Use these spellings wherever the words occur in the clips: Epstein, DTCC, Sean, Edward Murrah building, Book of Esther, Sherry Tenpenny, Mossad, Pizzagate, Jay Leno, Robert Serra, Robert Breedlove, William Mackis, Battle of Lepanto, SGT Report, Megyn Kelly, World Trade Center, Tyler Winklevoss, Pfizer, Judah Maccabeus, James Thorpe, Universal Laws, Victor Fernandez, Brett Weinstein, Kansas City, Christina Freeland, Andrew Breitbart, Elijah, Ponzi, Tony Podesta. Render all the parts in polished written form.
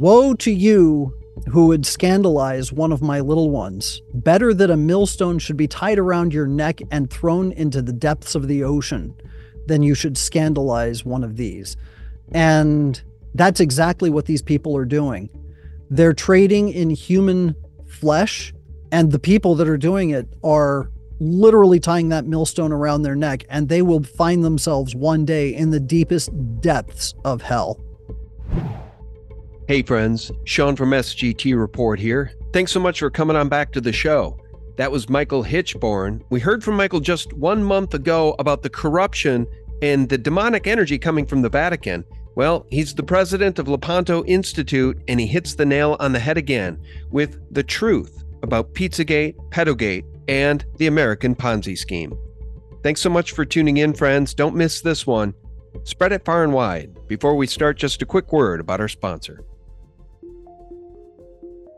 Woe to you who would scandalize one of my little ones. Better that a millstone should be tied around your neck and thrown into the depths of the ocean than you should scandalize one of these. And that's exactly what these people are doing. They're trading in human flesh, and the people that are doing it are literally tying that millstone around their neck, and they will find themselves one day in the deepest depths of hell. Hey friends, Sean from SGT Report here. Thanks so much for coming on back to the show. That was Michael Hichborn. We heard from Michael just 1 month ago about the corruption and the demonic energy coming from the Vatican. Well, he's the president of Lepanto Institute, and he hits the nail on the head again with the truth about Pizzagate, Pedogate, and the American Ponzi scheme. Thanks so much for tuning in, friends. Don't miss this one. Spread it far and wide. Before we start, just a quick word about our sponsor.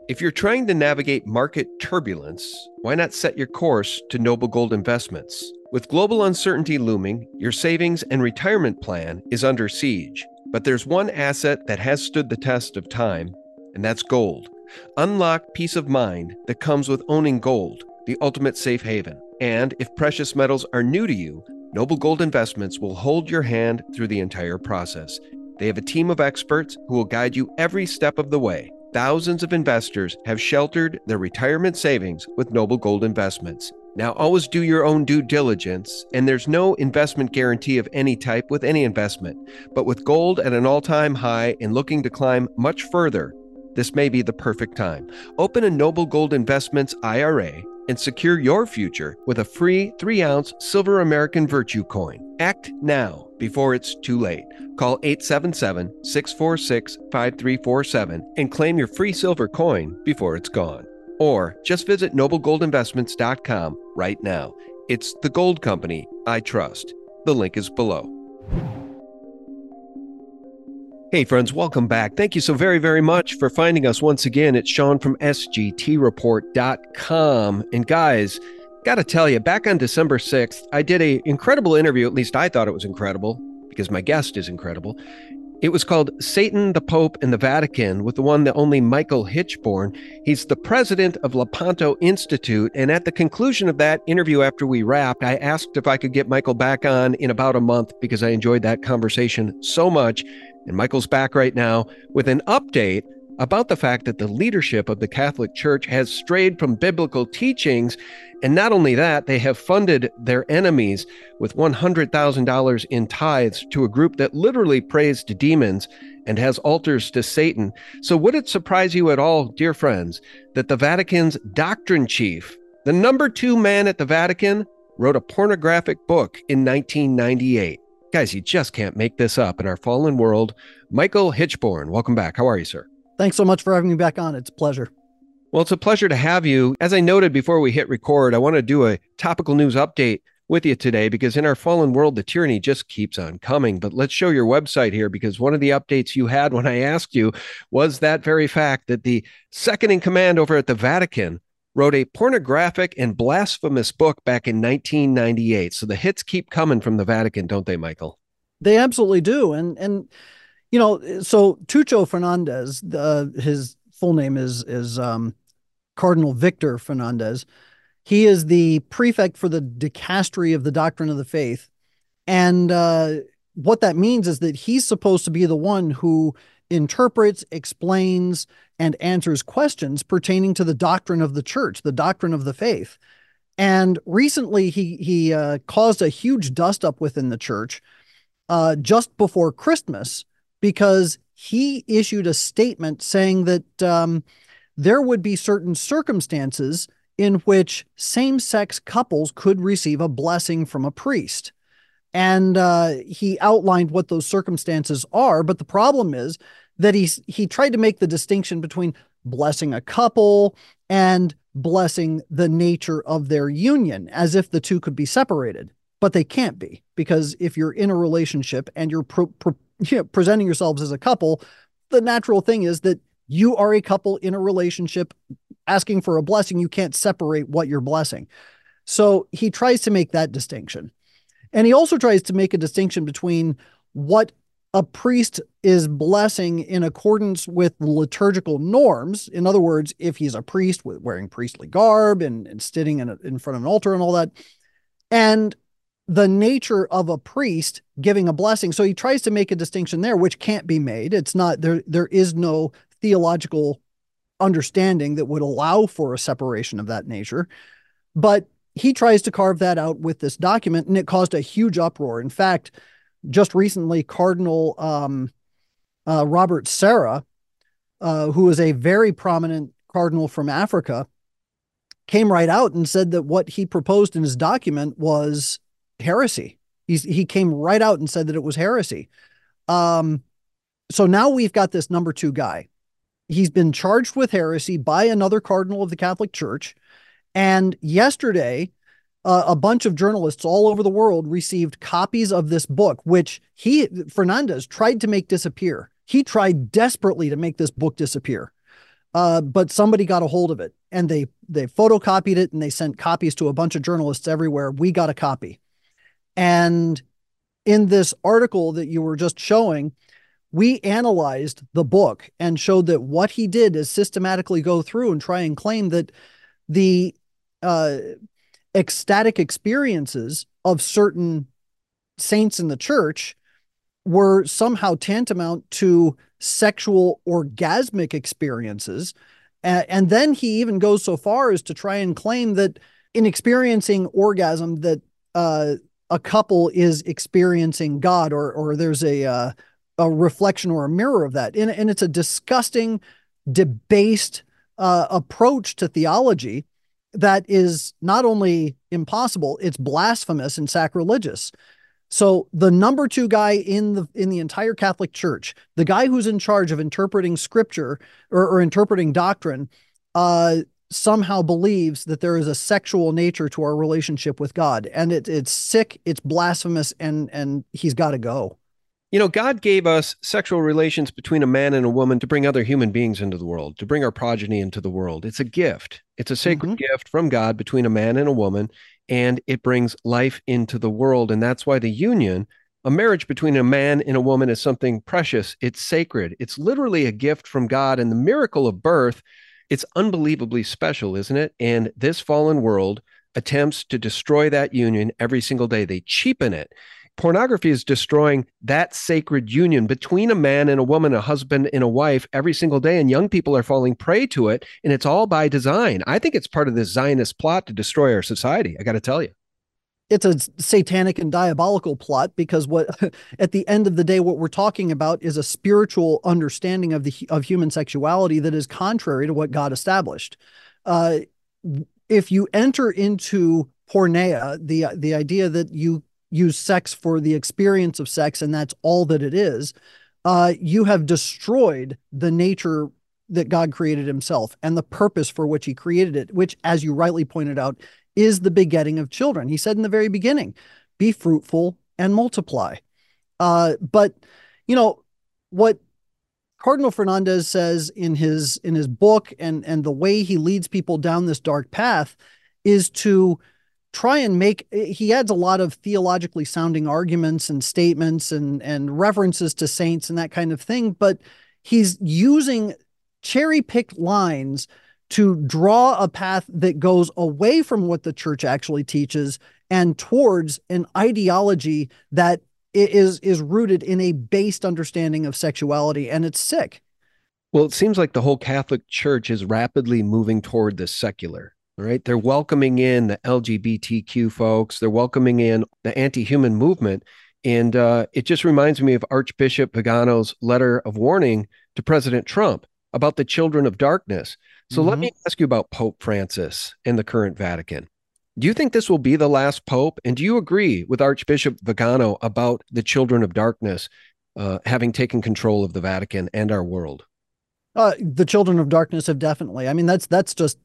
If you're trying to navigate market turbulence, why not set your course to Noble Gold Investments? With global uncertainty looming, your savings and retirement plan is under siege. But there's one asset that has stood the test of time, and that's gold. Unlock peace of mind that comes with owning gold, the ultimate safe haven. And if precious metals are new to you, Noble Gold Investments will hold your hand through the entire process. They have a team of experts who will guide you every step of the way. Thousands of investors have sheltered their retirement savings with Noble Gold Investments. Now, always do your own due diligence, and there's no investment guarantee of any type with any investment. But with gold at an all-time high and looking to climb much further, this may be the perfect time. Open a Noble Gold Investments IRA and secure your future with a free 3-ounce silver American Virtue coin. Act now before it's too late. Call 877-646-5347 and claim your free silver coin before it's gone. Or just visit noblegoldinvestments.com right now. It's the gold company I trust. The link is below. Hey friends, welcome back. Thank you so very, very much for finding us once again. It's Sean from SGTReport.com. And guys, gotta tell you, back on December 6th, I did an incredible interview, at least I thought it was incredible, because my guest is incredible. It was called Satan, the Pope, and the Vatican, with the one, the only Michael Hichborn. He's the president of Lepanto Institute. And at the conclusion of that interview, after we wrapped, I asked if I could get Michael back on in about a month because I enjoyed that conversation so much. And Michael's back right now with an update about the fact that the leadership of the Catholic Church has strayed from biblical teachings. And not only that, they have funded their enemies with $100,000 in tithes to a group that literally prays to demons and has altars to Satan. So would it surprise you at all, dear friends, that the Vatican's doctrine chief, the number 2 man at the Vatican, wrote a pornographic book in 1998? Guys, you just can't make this up in our fallen world. Michael Hichborn, welcome back. How are you, sir? Thanks so much for having me back on. It's a pleasure. Well, it's a pleasure to have you. As I noted before we hit record, I want to do a topical news update with you today because in our fallen world, the tyranny just keeps on coming. But let's show your website here because one of the updates you had when I asked you was that very fact that the second in command over at the Vatican wrote a pornographic and blasphemous book back in 1998. So the hits keep coming from the Vatican, don't they, Michael? They absolutely do. And you know, so Tucho Fernandez, his full name is Cardinal Victor Fernandez. He is the prefect for the dicastery of the Doctrine of the Faith. And what that means is that he's supposed to be the one who interprets, explains, and answers questions pertaining to the doctrine of the church, the doctrine of the faith. And recently he caused a huge dust-up within the church just before Christmas, because he issued a statement saying that there would be certain circumstances in which same-sex couples could receive a blessing from a priest. And he outlined what those circumstances are, but the problem is that he tried to make the distinction between blessing a couple and blessing the nature of their union, as if the two could be separated. But they can't be, because if you're in a relationship and you're presenting yourselves as a couple, the natural thing is that you are a couple in a relationship asking for a blessing. You can't separate what you're blessing. So he tries to make that distinction. And he also tries to make a distinction between what a priest is blessing in accordance with liturgical norms. In other words, if he's a priest wearing priestly garb and sitting in front of an altar and all that, and the nature of a priest giving a blessing. So he tries to make a distinction there, which can't be made. It's not there. There is no theological understanding that would allow for a separation of that nature. But he tries to carve that out with this document, and it caused a huge uproar. In fact, just recently, Cardinal Robert Serra, who is a very prominent cardinal from Africa, came right out and said that what he proposed in his document was heresy. He came right out and said that it was heresy. So now we've got this number two guy. He's been charged with heresy by another cardinal of the Catholic Church. And yesterday, a bunch of journalists all over the world received copies of this book, which Fernandez tried to make disappear. He tried desperately to make this book disappear, but somebody got a hold of it, and they photocopied it, and they sent copies to a bunch of journalists everywhere. We got a copy. And in this article that you were just showing, we analyzed the book and showed that what he did is systematically go through and try and claim that the ecstatic experiences of certain saints in the church were somehow tantamount to sexual orgasmic experiences. And then he even goes so far as to try and claim that in experiencing orgasm that a couple is experiencing God, or there's a reflection or a mirror of that. And it's a disgusting, debased approach to theology that is not only impossible, it's blasphemous and sacrilegious. So the number two guy in the entire Catholic Church, the guy who's in charge of interpreting scripture or interpreting doctrine, somehow believes that there is a sexual nature to our relationship with God. And it's sick, it's blasphemous, and he's got to go. You know, God gave us sexual relations between a man and a woman to bring other human beings into the world, to bring our progeny into the world. It's a gift. It's a sacred gift from God between a man and a woman, and it brings life into the world. And that's why the union, a marriage between a man and a woman, is something precious. It's sacred. It's literally a gift from God. And the miracle of birth, it's unbelievably special, isn't it? And this fallen world attempts to destroy that union every single day. They cheapen it. Pornography is destroying that sacred union between a man and a woman, a husband and a wife, every single day. And young people are falling prey to it. And it's all by design. I think it's part of this Zionist plot to destroy our society. I got to tell you. It's a satanic and diabolical plot, because what at the end of the day, what we're talking about is a spiritual understanding of human sexuality that is contrary to what God established. If you enter into porneia, the idea that you use sex for the experience of sex, and that's all that it is, you have destroyed the nature that God created himself and the purpose for which he created it, which, as you rightly pointed out, is the begetting of children. He said in the very beginning, be fruitful and multiply. But, you know, what Cardinal Fernandez says in his book and the way he leads people down this dark path is to try and make, he adds a lot of theologically sounding arguments and statements and references to saints and that kind of thing, but he's using cherry-picked lines to draw a path that goes away from what the church actually teaches and towards an ideology that is rooted in a based understanding of sexuality, and it's sick. Well, it seems like the whole Catholic Church is rapidly moving toward the secular. Right? They're welcoming in the LGBTQ folks. They're welcoming in the anti-human movement. And it just reminds me of Archbishop Pagano's letter of warning to President Trump about the children of darkness. So let me ask you about Pope Francis and the current Vatican. Do you think this will be the last pope? And do you agree with Archbishop Pagano about the children of darkness having taken control of the Vatican and our world? The children of darkness have definitely. I mean, that's just...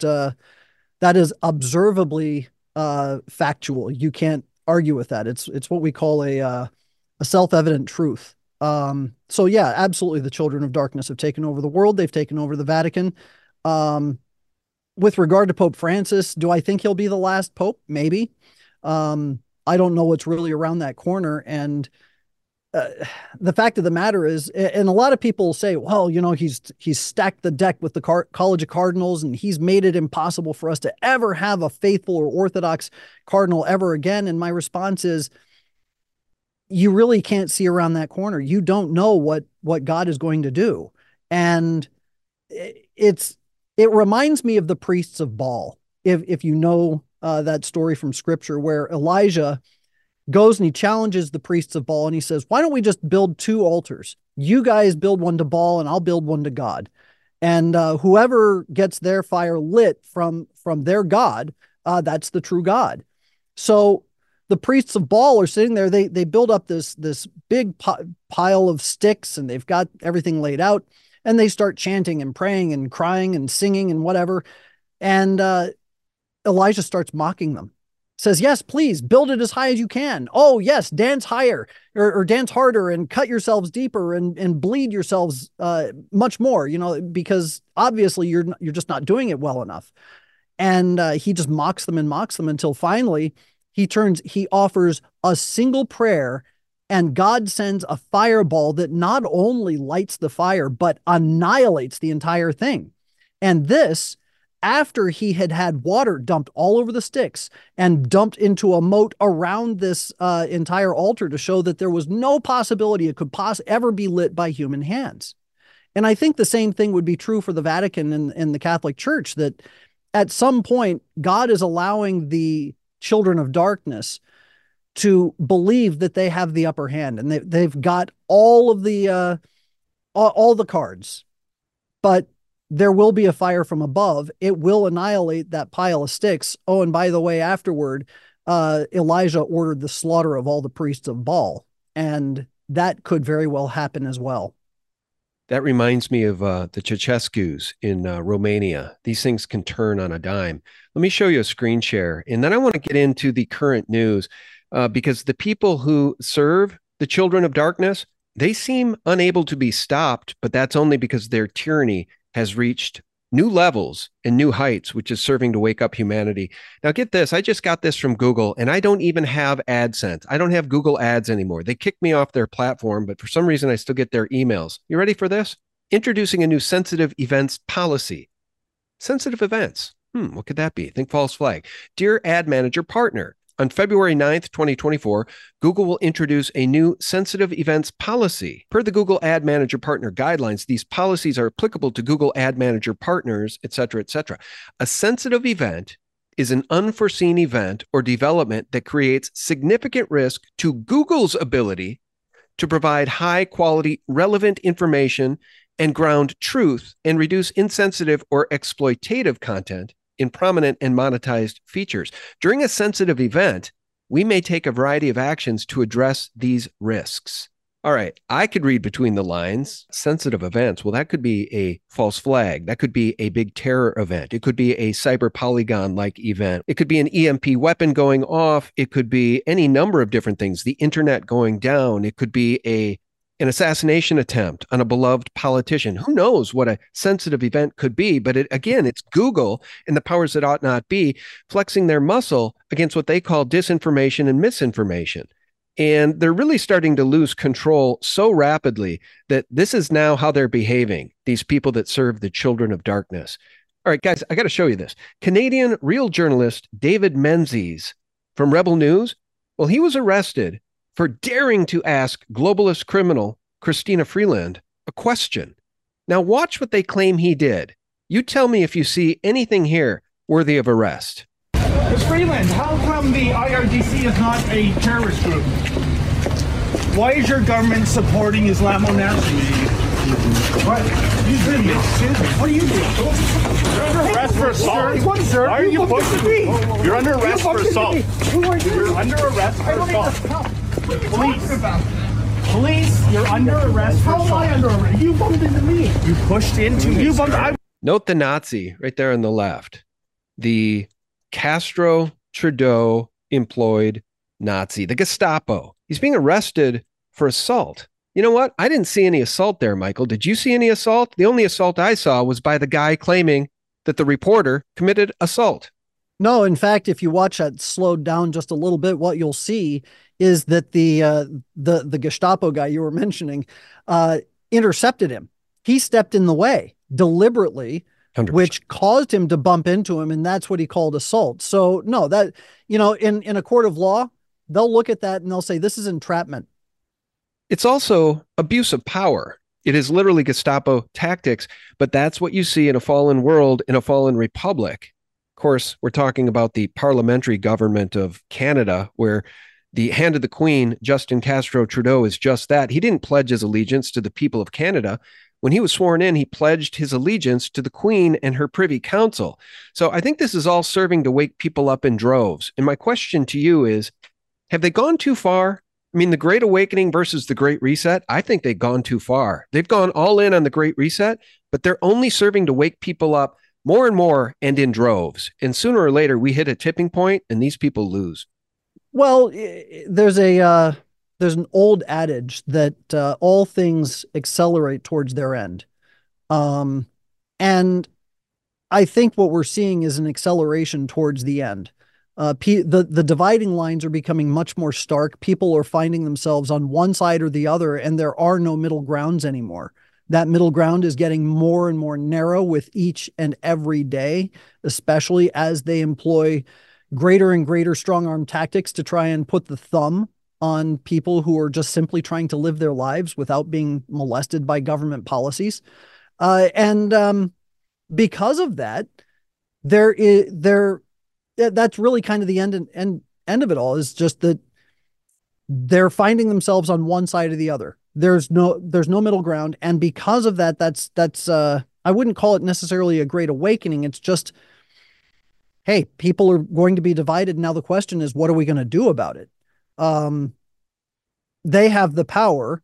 that is observably factual. You can't argue with that. It's what we call a self-evident truth. So yeah, absolutely. The children of darkness have taken over the world. They've taken over the Vatican. With regard to Pope Francis, do I think he'll be the last pope? Maybe. I don't know what's really around that corner. And the fact of the matter is, and a lot of people say, well, you know, he's stacked the deck with the College of Cardinals, and he's made it impossible for us to ever have a faithful or orthodox cardinal ever again. And my response is, you really can't see around that corner. You don't know what God is going to do. And it reminds me of the priests of Baal, if you know that story from Scripture, where Elijah goes and he challenges the priests of Baal and he says, why don't we just build two altars? You guys build one to Baal and I'll build one to God. And whoever gets their fire lit from their God, that's the true God. So the priests of Baal are sitting there. They build up this big pile of sticks, and they've got everything laid out, and they start chanting and praying and crying and singing and whatever. And Elijah starts mocking them. Says, yes, please build it as high as you can. Oh, yes, dance higher or dance harder and cut yourselves deeper and bleed yourselves much more, you know, because obviously you're just not doing it well enough. And he just mocks them until finally he offers a single prayer, and God sends a fireball that not only lights the fire, but annihilates the entire thing. And this, after he had water dumped all over the sticks and dumped into a moat around this entire altar to show that there was no possibility it could ever be lit by human hands. And I think the same thing would be true for the Vatican and the Catholic Church, that at some point, God is allowing the children of darkness to believe that they have the upper hand and they've got all of the all the cards. But there will be a fire from above. It will annihilate that pile of sticks. Oh, and by the way, afterward, Elijah ordered the slaughter of all the priests of Baal, and that could very well happen as well. That reminds me of the Ceausescu's in Romania. These things can turn on a dime. Let me show you a screen share, and then I want to get into the current news because the people who serve the children of darkness, they seem unable to be stopped, but that's only because their tyranny has reached new levels and new heights, which is serving to wake up humanity. Now, get this. I just got this from Google, and I don't even have AdSense. I don't have Google Ads anymore. They kicked me off their platform, but for some reason, I still get their emails. You ready for this? Introducing a new sensitive events policy. Sensitive events. What could that be? Think false flag. Dear Ad Manager Partner, on February 9th, 2024, Google will introduce a new sensitive events policy. Per the Google Ad Manager Partner guidelines, these policies are applicable to Google Ad Manager partners, etc., etc. A sensitive event is an unforeseen event or development that creates significant risk to Google's ability to provide high-quality, relevant information and ground truth and reduce insensitive or exploitative content in prominent and monetized features. During a sensitive event, we may take a variety of actions to address these risks. All right, I could read between the lines. Sensitive events, well, that could be a false flag. That could be a big terror event. It could be a cyber polygon-like event. It could be an EMP weapon going off. It could be any number of different things. The internet going down. It could be an assassination attempt on a beloved politician. Who knows what a sensitive event could be? But it's Google and the powers that ought not be flexing their muscle against what they call disinformation and misinformation. And they're really starting to lose control so rapidly that this is now how they're behaving, these people that serve the children of darkness. All right, guys, I got to show you this. Canadian real journalist David Menzies from Rebel News, well, he was arrested for daring to ask globalist criminal Christina Freeland a question. Now watch what they claim he did. You tell me if you see anything here worthy of arrest. Ms. Freeland, how come the IRGC is not a terrorist group? Why is your government supporting Islamo-nationalism? What? What are you doing? You're under arrest for assault. What, sir? Why are you pushing me? You're under arrest for assault. Who are you? You're under arrest for assault. Police. Police, you're under arrest. How am I under arrest? You bumped into me. You pushed into me. Note the Nazi right there on the left. The Castro Trudeau employed Nazi, the Gestapo. He's being arrested for assault. You know what? I didn't see any assault there, Michael. Did you see any assault? The only assault I saw was by the guy claiming that the reporter committed assault. No, in fact, if you watch that slowed down just a little bit, what you'll see is that the Gestapo guy you were mentioning intercepted him. He stepped in the way deliberately, 100%. Which caused him to bump into him, and that's what he called assault. So no, that, you know, in a court of law, they'll look at that and they'll say this is entrapment. It's also abuse of power. It is literally Gestapo tactics, but that's what you see in a fallen world, in a fallen republic. Of course, we're talking about the parliamentary government of Canada, where the hand of the Queen, Justin Castro Trudeau, is just that. He didn't pledge his allegiance to the people of Canada. When he was sworn in, he pledged his allegiance to the Queen and her Privy Council. So I think this is all serving to wake people up in droves. And my question to you is, have they gone too far? I mean, the Great Awakening versus the Great Reset, I think they've gone too far. They've gone all in on the Great Reset, but they're only serving to wake people up more and more and in droves. And sooner or later, we hit a tipping point and these people lose. Well, there's a there's an old adage that all things accelerate towards their end. And I think what we're seeing is an acceleration towards the end. The dividing lines are becoming much more stark. People are finding themselves on one side or the other, and there are no middle grounds anymore. That middle ground is getting more and more narrow with each and every day, especially as they employ greater and greater strong-arm tactics to try and put the thumb on people who are just simply trying to live their lives without being molested by government policies. Because of that, that's really kind of the end of it all, is just that they're finding themselves on one side or the other. There's no middle ground. And because of that, that's I wouldn't call it necessarily a great awakening. It's just, hey, people are going to be divided. Now the question is, what are we going to do about it? They have the power,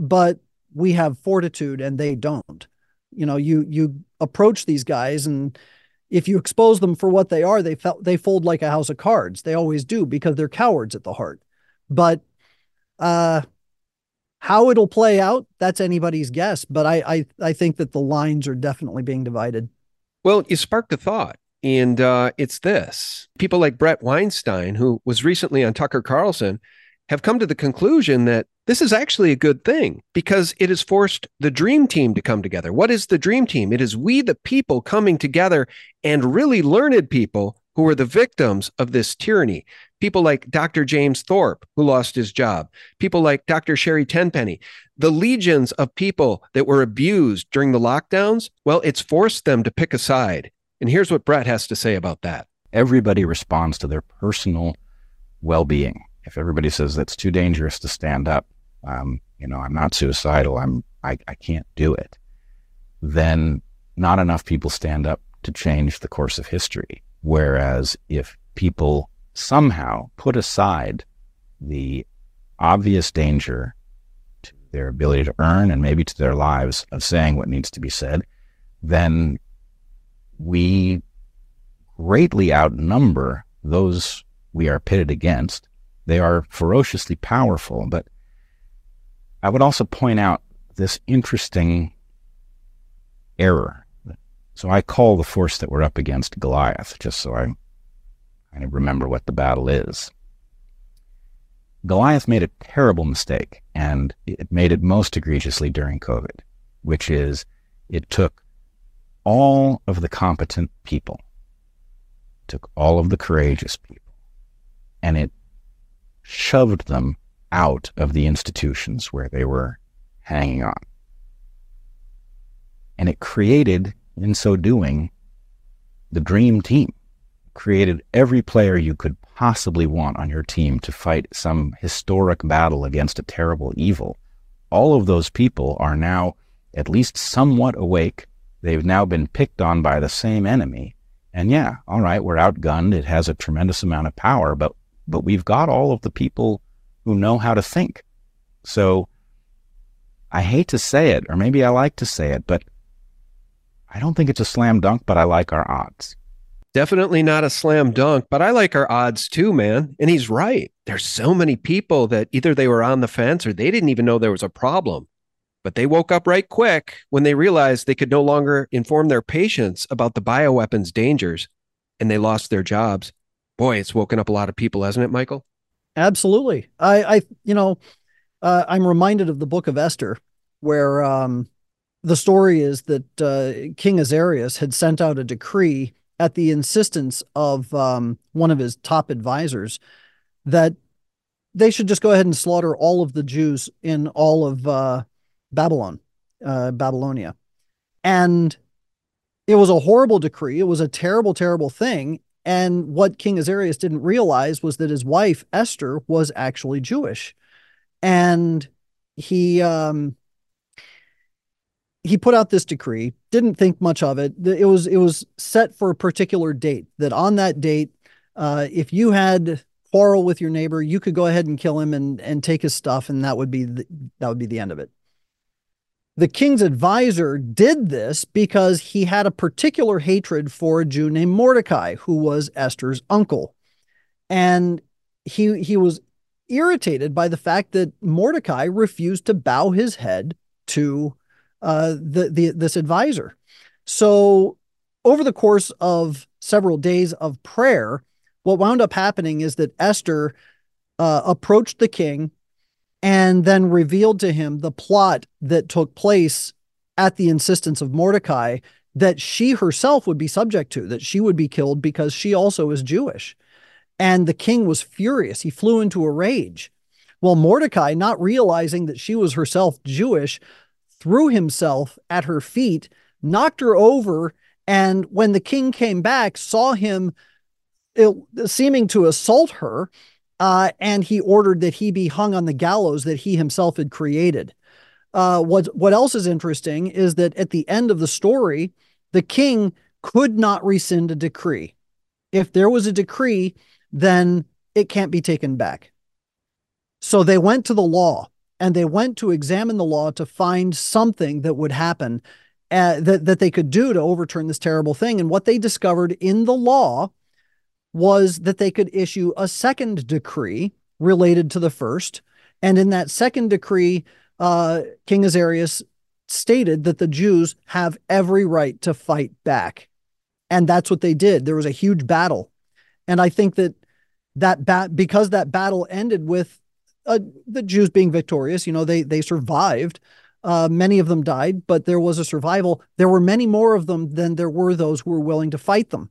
but we have fortitude and they don't. You know, you approach these guys, and if you expose them for what they are, they fold like a house of cards. They always do, because they're cowards at the heart. But how it'll play out, that's anybody's guess. But I think that the lines are definitely being divided. Well, you sparked a thought. And it's this. People like Brett Weinstein, who was recently on Tucker Carlson, have come to the conclusion that this is actually a good thing, because it has forced the dream team to come together. What is the dream team? It is we, the people, coming together, and really learned people who are the victims of this tyranny. People like Dr. James Thorpe, who lost his job. People like Dr. Sherry Tenpenny. The legions of people that were abused during the lockdowns, well, it's forced them to pick a side. And here's what Brett has to say about that. Everybody responds to their personal well-being. If everybody says that's too dangerous to stand up, you know, I'm not suicidal, I can't do it, then not enough people stand up to change the course of history. Whereas if people somehow put aside the obvious danger to their ability to earn and maybe to their lives of saying what needs to be said, then we greatly outnumber those we are pitted against. They are ferociously powerful. But I would also point out this interesting error. So I call the force that we're up against Goliath, just so I kind of remember what the battle is. Goliath made a terrible mistake, and it made it most egregiously during COVID, which is it took all of the competent people, took all of the courageous people, and it shoved them out of the institutions where they were hanging on. And it created, in so doing, the dream team. It created every player you could possibly want on your team to fight some historic battle against a terrible evil. All of those people are now at least somewhat awake. They've now been picked on by the same enemy. And yeah, all right, we're outgunned. It has a tremendous amount of power, but we've got all of the people who know how to think. So I hate to say it, or maybe I like to say it, but I don't think it's a slam dunk, but I like our odds. Definitely not a slam dunk, but I like our odds too, man. And he's right. There's so many people that either they were on the fence or they didn't even know there was a problem. But they woke up right quick when they realized they could no longer inform their patients about the bioweapons dangers. and they lost their jobs, boy, it's woken up a lot of people, hasn't it, Michael? Absolutely. I'm reminded of the book of Esther, where the story is that King Azarius had sent out a decree at the insistence of one of his top advisors that they should just go ahead and slaughter all of the Jews in all of Babylonia. And it was a horrible decree. It was a terrible, terrible thing. And what King Azarius didn't realize was that his wife, Esther, was actually Jewish. And he put out this decree, didn't think much of it. It was set for a particular date, that on that date, if you had quarrel with your neighbor, you could go ahead and kill him and take his stuff, and that would be the end of it. The king's advisor did this because he had a particular hatred for a Jew named Mordecai, who was Esther's uncle. And he was irritated by the fact that Mordecai refused to bow his head to this advisor. So over the course of several days of prayer, what wound up happening is that Esther approached the king and then revealed to him the plot that took place at the insistence of Mordecai, that she herself would be subject to, that she would be killed because she also is Jewish. And the king was furious. He flew into a rage. Well, Mordecai, not realizing that she was herself Jewish, threw himself at her feet, knocked her over, and when the king came back, saw him seeming to assault her, and he ordered that he be hung on the gallows that he himself had created. What else is interesting is that at the end of the story, the king could not rescind a decree. If there was a decree, then it can't be taken back. So they went to the law, and they went to examine the law to find something that would happen, that they could do to overturn this terrible thing. And what they discovered in the law was that they could issue a second decree related to the first. And in that second decree, King Azarius stated that the Jews have every right to fight back. And that's what they did. There was a huge battle. And I think because that battle ended with the Jews being victorious, they survived. Many of them died, but there was a survival. There were many more of them than there were those who were willing to fight them.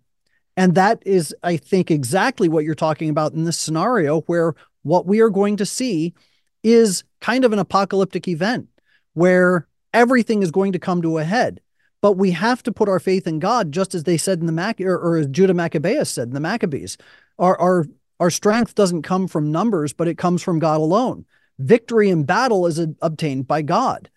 And that is, I think, exactly what you're talking about in this scenario, where what we are going to see is kind of an apocalyptic event where everything is going to come to a head. But we have to put our faith in God, just as they said in the as Judah Maccabeus said in the Maccabees. Our strength doesn't come from numbers, but it comes from God alone. Victory in battle is obtained by God.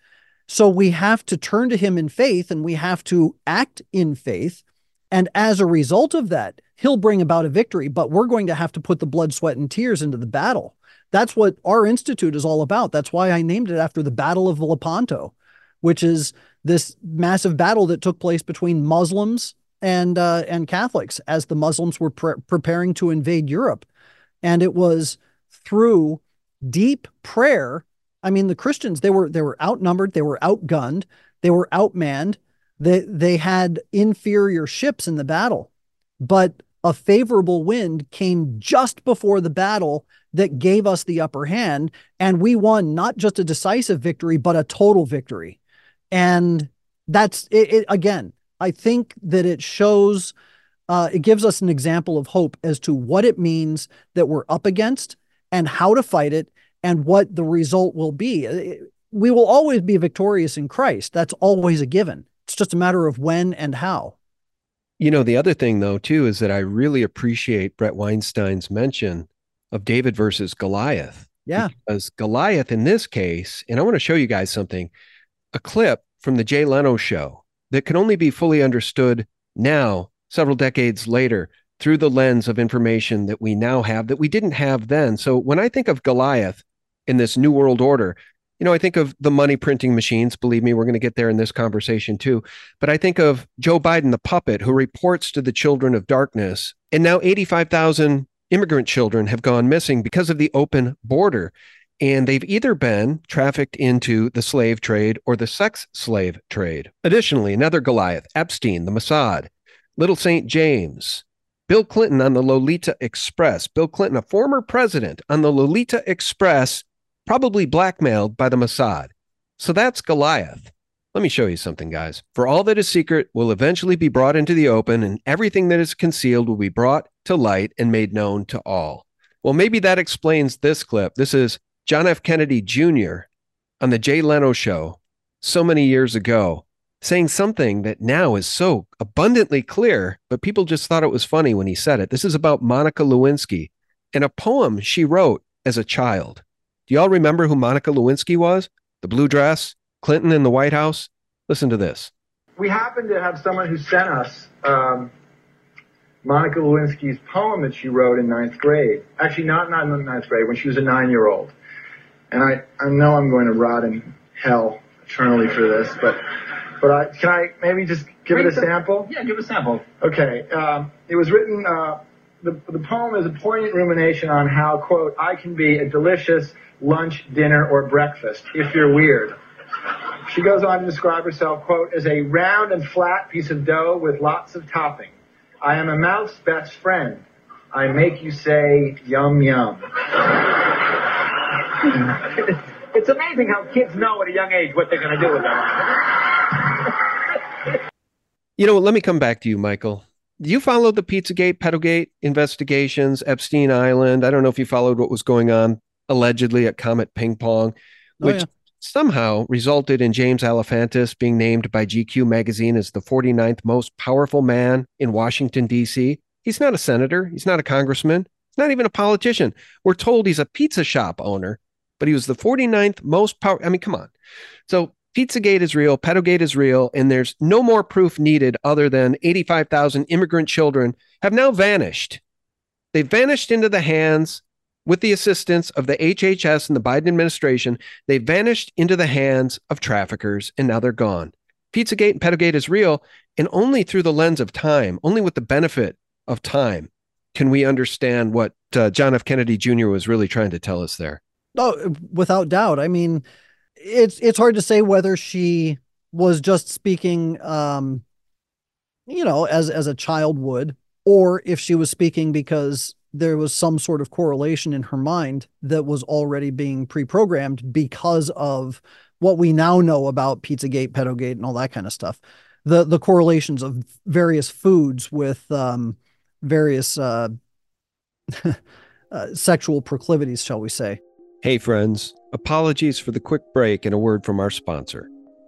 So we have to turn to him in faith, and we have to act in faith. And as a result of that, he'll bring about a victory, but we're going to have to put the blood, sweat, and tears into the battle. That's what our institute is all about. That's why I named it after the Battle of Lepanto, which is this massive battle that took place between Muslims and Catholics as the Muslims were preparing to invade Europe. And it was through deep prayer. I mean, the Christians, they were outnumbered, they were outgunned, they were outmanned. They had inferior ships in the battle, but a favorable wind came just before the battle that gave us the upper hand, and we won not just a decisive victory, but a total victory. And that's it. Again, I think that it shows, it gives us an example of hope as to what it means that we're up against and how to fight it and what the result will be. We will always be victorious in Christ. That's always a given. It's just a matter of when and how. The other thing, though, too, is that I really appreciate Brett Weinstein's mention of David versus Goliath. Yeah. Because Goliath in this case, and I want to show you guys something, a clip from the Jay Leno show that can only be fully understood now, several decades later, through the lens of information that we now have that we didn't have then. So when I think of Goliath in this New World Order, I think of the money printing machines. Believe me, we're going to get there in this conversation too. But I think of Joe Biden, the puppet, who reports to the children of darkness. And now 85,000 immigrant children have gone missing because of the open border. And they've either been trafficked into the slave trade or the sex slave trade. Additionally, another Goliath, Epstein, the Mossad, Little St. James, Bill Clinton on the Lolita Express. Bill Clinton, a former president, on the Lolita Express, probably blackmailed by the Mossad. So that's Goliath. Let me show you something, guys. For all that is secret will eventually be brought into the open, and everything that is concealed will be brought to light and made known to all. Well, maybe that explains this clip. This is John F. Kennedy Jr. on the Jay Leno show so many years ago, saying something that now is so abundantly clear, but people just thought it was funny when he said it. This is about Monica Lewinsky and a poem she wrote as a child. Do y'all remember who Monica Lewinsky was? The blue dress, Clinton in the White House? Listen to this. We happen to have someone who sent us Monica Lewinsky's poem that she wrote in ninth grade. Actually, not in ninth grade, when she was a 9-year-old. And I know I'm going to rot in hell eternally for this, but can I maybe just give it a sample? Yeah, give a sample. Okay. It was written, the poem is a poignant rumination on how, quote, I can be a delicious lunch, dinner, or breakfast, if you're weird. She goes on to describe herself, quote, as a round and flat piece of dough with lots of topping. I am a mouse's best friend. I make you say, yum, yum. It's amazing how kids know at a young age what they're going to do with that. You know, let me come back to you, Michael. You followed the Pizzagate, Pedogate investigations, Epstein Island. I don't know if you followed what was going on allegedly at Comet Ping Pong, which somehow resulted in James Alefantis being named by GQ magazine as the 49th most powerful man in Washington, D.C. He's not a senator. He's not a congressman. He's not even a politician. We're told he's a pizza shop owner, but he was the 49th most powerful. I mean, come on. So Pizzagate is real. Pedogate is real. And there's no more proof needed other than 85,000 immigrant children have now vanished. They vanished into the hands with the assistance of the HHS and the Biden administration, they vanished into the hands of traffickers, and now they're gone. Pizzagate and Pedogate is real, and only through the lens of time, only with the benefit of time, can we understand what John F. Kennedy Jr. was really trying to tell us there. Oh, without doubt. I mean, it's hard to say whether she was just speaking, you know, as a child would, or if she was speaking because there was some sort of correlation in her mind that was already being pre-programmed because of what we now know about Pizzagate, Pedogate, and all that kind of stuff. The correlations of various foods with various sexual proclivities, shall we say. Hey, friends. Apologies for the quick break and a word from our sponsor.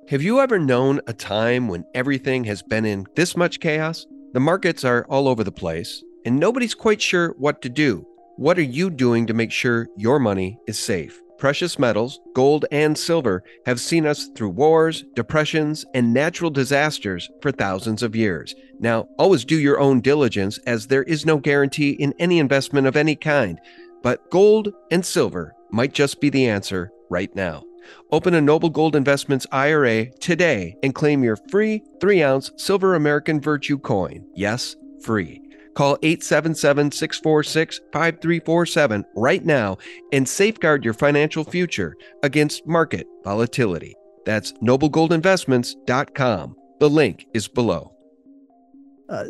Have you ever known a time when everything has been in this much chaos? The markets are all over the place, and nobody's quite sure what to do. What are you doing to make sure your money is safe? Precious metals, gold and silver, have seen us through wars, depressions, and natural disasters for thousands of years. Now, always do your own diligence, as there is no guarantee in any investment of any kind, but gold and silver might just be the answer right now. Open a Noble Gold Investments IRA today and claim your free 3-ounce silver American Virtue coin. Yes, free. Call 877-646-5347 right now and safeguard your financial future against market volatility. That's noblegoldinvestments.com. The link is below.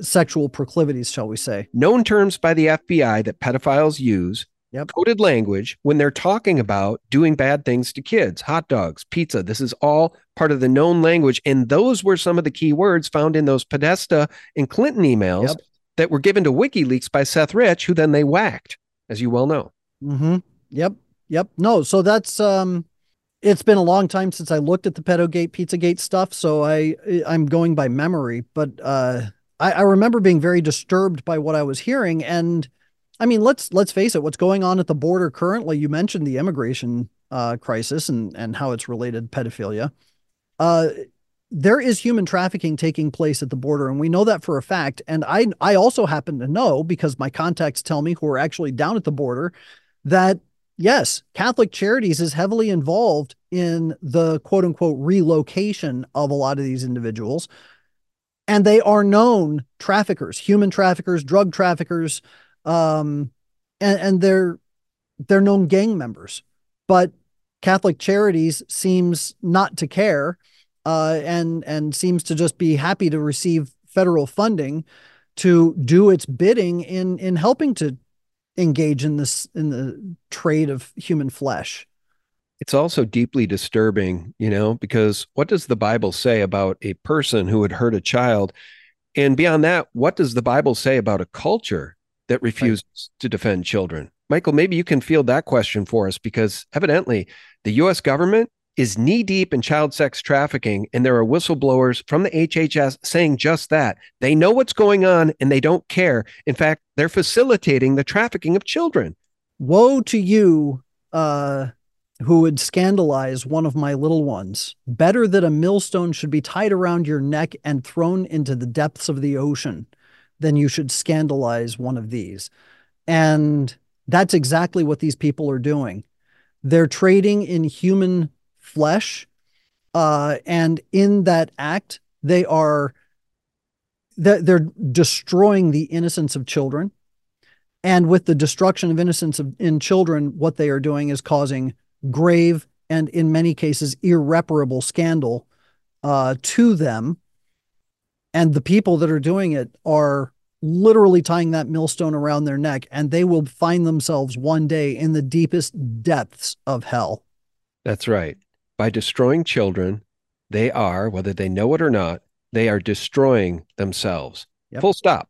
Sexual proclivities, shall we say. Known terms by the FBI that pedophiles use, coded language when they're talking about doing bad things to kids, hot dogs, pizza. This is all part of the known language. And those were some of the key words found in those Podesta and Clinton emails that were given to WikiLeaks by Seth Rich, who then they whacked, as you well know. No, so that's, it's been a long time since I looked at the Pedogate, Pizzagate stuff, so I'm going by memory, but I remember being very disturbed by what I was hearing. And I mean, let's face it, what's going on at the border currently, you mentioned the immigration crisis and how it's related to pedophilia. There is human trafficking taking place at the border, and we know that for a fact. And I also happen to know, because my contacts tell me who are actually down at the border, that yes, Catholic Charities is heavily involved in the quote unquote relocation of a lot of these individuals. And they are known traffickers, human traffickers, drug traffickers, and they're known gang members. But Catholic Charities seems not to care. And seems to just be happy to receive federal funding to do its bidding in helping to engage in this, in the trade of human flesh. It's also deeply disturbing, you know, because what does the Bible say about a person who would hurt a child? And beyond that, what does the Bible say about a culture that refuses to defend children? Michael, maybe you can field that question for us, because evidently the U.S. government is knee deep in child sex trafficking. And there are whistleblowers from the HHS saying just that. They know what's going on and they don't care. In fact, they're facilitating the trafficking of children. Woe to you who would scandalize one of my little ones. Better that a millstone should be tied around your neck and thrown into the depths of the ocean than you should scandalize one of these. And that's exactly what these people are doing. They're trading in human flesh, and in that act, they are they're destroying the innocence of children. And with the destruction of innocence in children, what they are doing is causing grave and, in many cases, irreparable scandal to them. And the people that are doing it are literally tying that millstone around their neck, and they will find themselves one day in the deepest depths of hell. That's right. By destroying children, they are, whether they know it or not, they are destroying themselves. Yep. Full stop.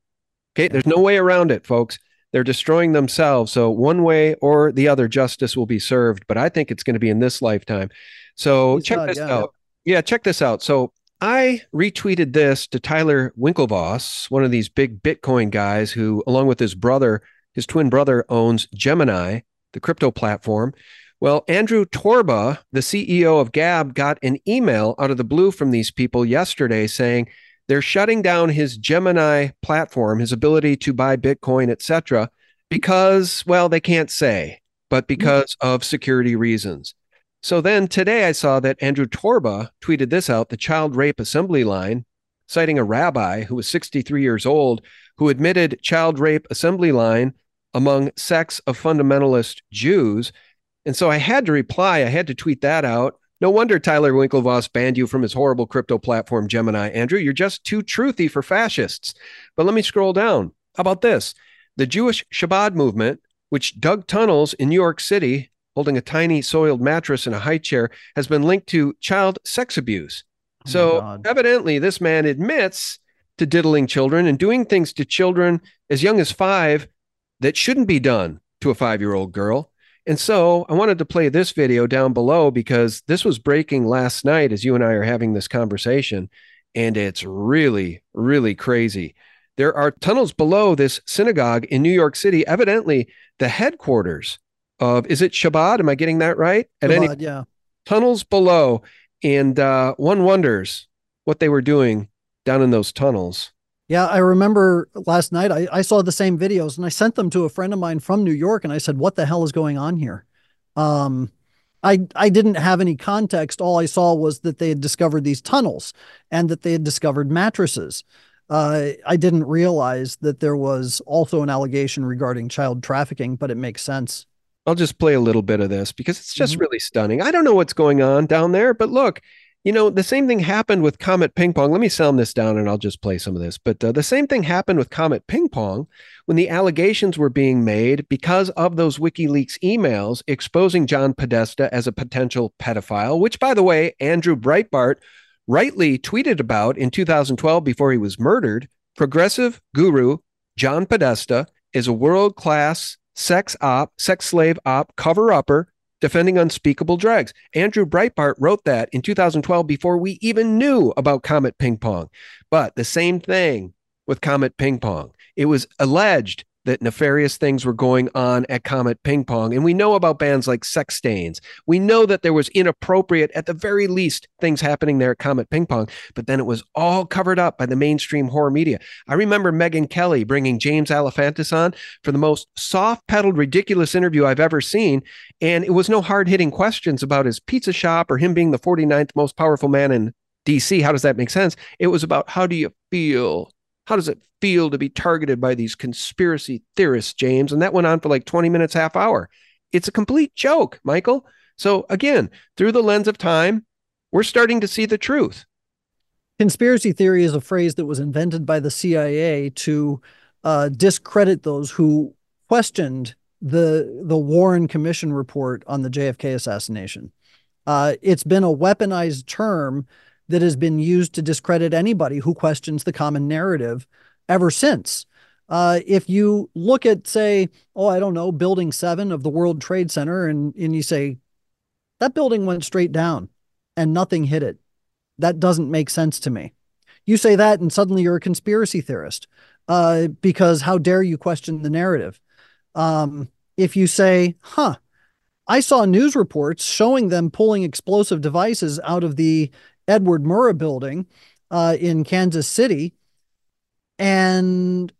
Okay, yep. There's no way around it, folks. They're destroying themselves. So one way or the other, justice will be served. But I think it's going to be in this lifetime. So check this out. Yeah, check this out. So I retweeted this to Tyler Winklevoss, one of these big Bitcoin guys who, along with his brother, his twin brother, owns Gemini, the crypto platform. Well, Andrew Torba, the CEO of Gab, got an email out of the blue from these people yesterday saying they're shutting down his Gemini platform, his ability to buy Bitcoin, etc., because, well, they can't say, but because of security reasons. So then today I saw that Andrew Torba tweeted this out, the child rape assembly line, citing a rabbi who was 63 years old who admitted child rape assembly line among sects of fundamentalist Jews. And so I had to reply. I had to tweet that out. No wonder Tyler Winklevoss banned you from his horrible crypto platform, Gemini. Andrew, you're just too truthy for fascists. But let me scroll down. How about this? The Jewish Chabad movement, which dug tunnels in New York City, holding a tiny soiled mattress and a high chair, has been linked to child sex abuse. Oh, so evidently, this man admits to diddling children and doing things to children as young as 5 that shouldn't be done to a 5-year-old girl. And so I wanted to play this video down below because this was breaking last night as you and I are having this conversation, and it's really, really crazy. There are tunnels below this synagogue in New York City, evidently the headquarters of, is it Chabad? Am I getting that right? Chabad, yeah. Tunnels below, and one wonders what they were doing down in those tunnels. Yeah, I remember last night I saw the same videos and I sent them to a friend of mine from New York and I said, what the hell is going on here? I didn't have any context. All I saw was that they had discovered these tunnels and that they had discovered mattresses. I didn't realize that there was also an allegation regarding child trafficking, but it makes sense. I'll just play a little bit of this because it's just really stunning. I don't know what's going on down there, but look. You know, the same thing happened with Comet Ping Pong. Let me sound this down and I'll just play some of this. But the same thing happened with Comet Ping Pong when the allegations were being made because of those WikiLeaks emails exposing John Podesta as a potential pedophile, which, by the way, Andrew Breitbart rightly tweeted about in 2012 before he was murdered. Progressive guru John Podesta is a world-class sex slave op, cover-upper, defending unspeakable dregs. Andrew Breitbart wrote that in 2012 before we even knew about Comet Ping Pong. But the same thing with Comet Ping Pong. It was alleged that nefarious things were going on at Comet Ping Pong. And we know about bans like sex stains. We know that there was inappropriate, at the very least, things happening there at Comet Ping Pong. But then it was all covered up by the mainstream horror media. I remember Megyn Kelly bringing James Alefantis on for the most soft-pedaled, ridiculous interview I've ever seen. And it was no hard-hitting questions about his pizza shop or him being the 49th most powerful man in D.C. How does that make sense? It was about, how do you feel? How does it feel to be targeted by these conspiracy theorists, James? And that went on for like 20 minutes, half hour. It's a complete joke, Michael. So again, through the lens of time, we're starting to see the truth. Conspiracy theory is a phrase that was invented by the CIA to discredit those who questioned the Warren Commission report on the JFK assassination. It's been a weaponized term that has been used to discredit anybody who questions the common narrative ever since. If you look at, say, oh, I don't know, Building 7 of the World Trade Center, and you say, that building went straight down and nothing hit it. That doesn't make sense to me. You say that and suddenly you're a conspiracy theorist because how dare you question the narrative? If you say, huh, I saw news reports showing them pulling explosive devices out of the Edward Murrah building in Kansas City, and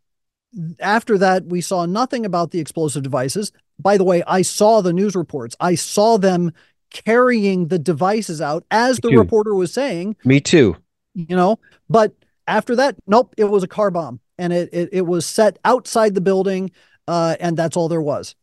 after that, we saw nothing about the explosive devices. By the way, I saw the news reports. I saw them carrying the devices out, as the reporter was saying. Me too. You know, but after that, nope, it was a car bomb, and it was set outside the building, and that's all there was.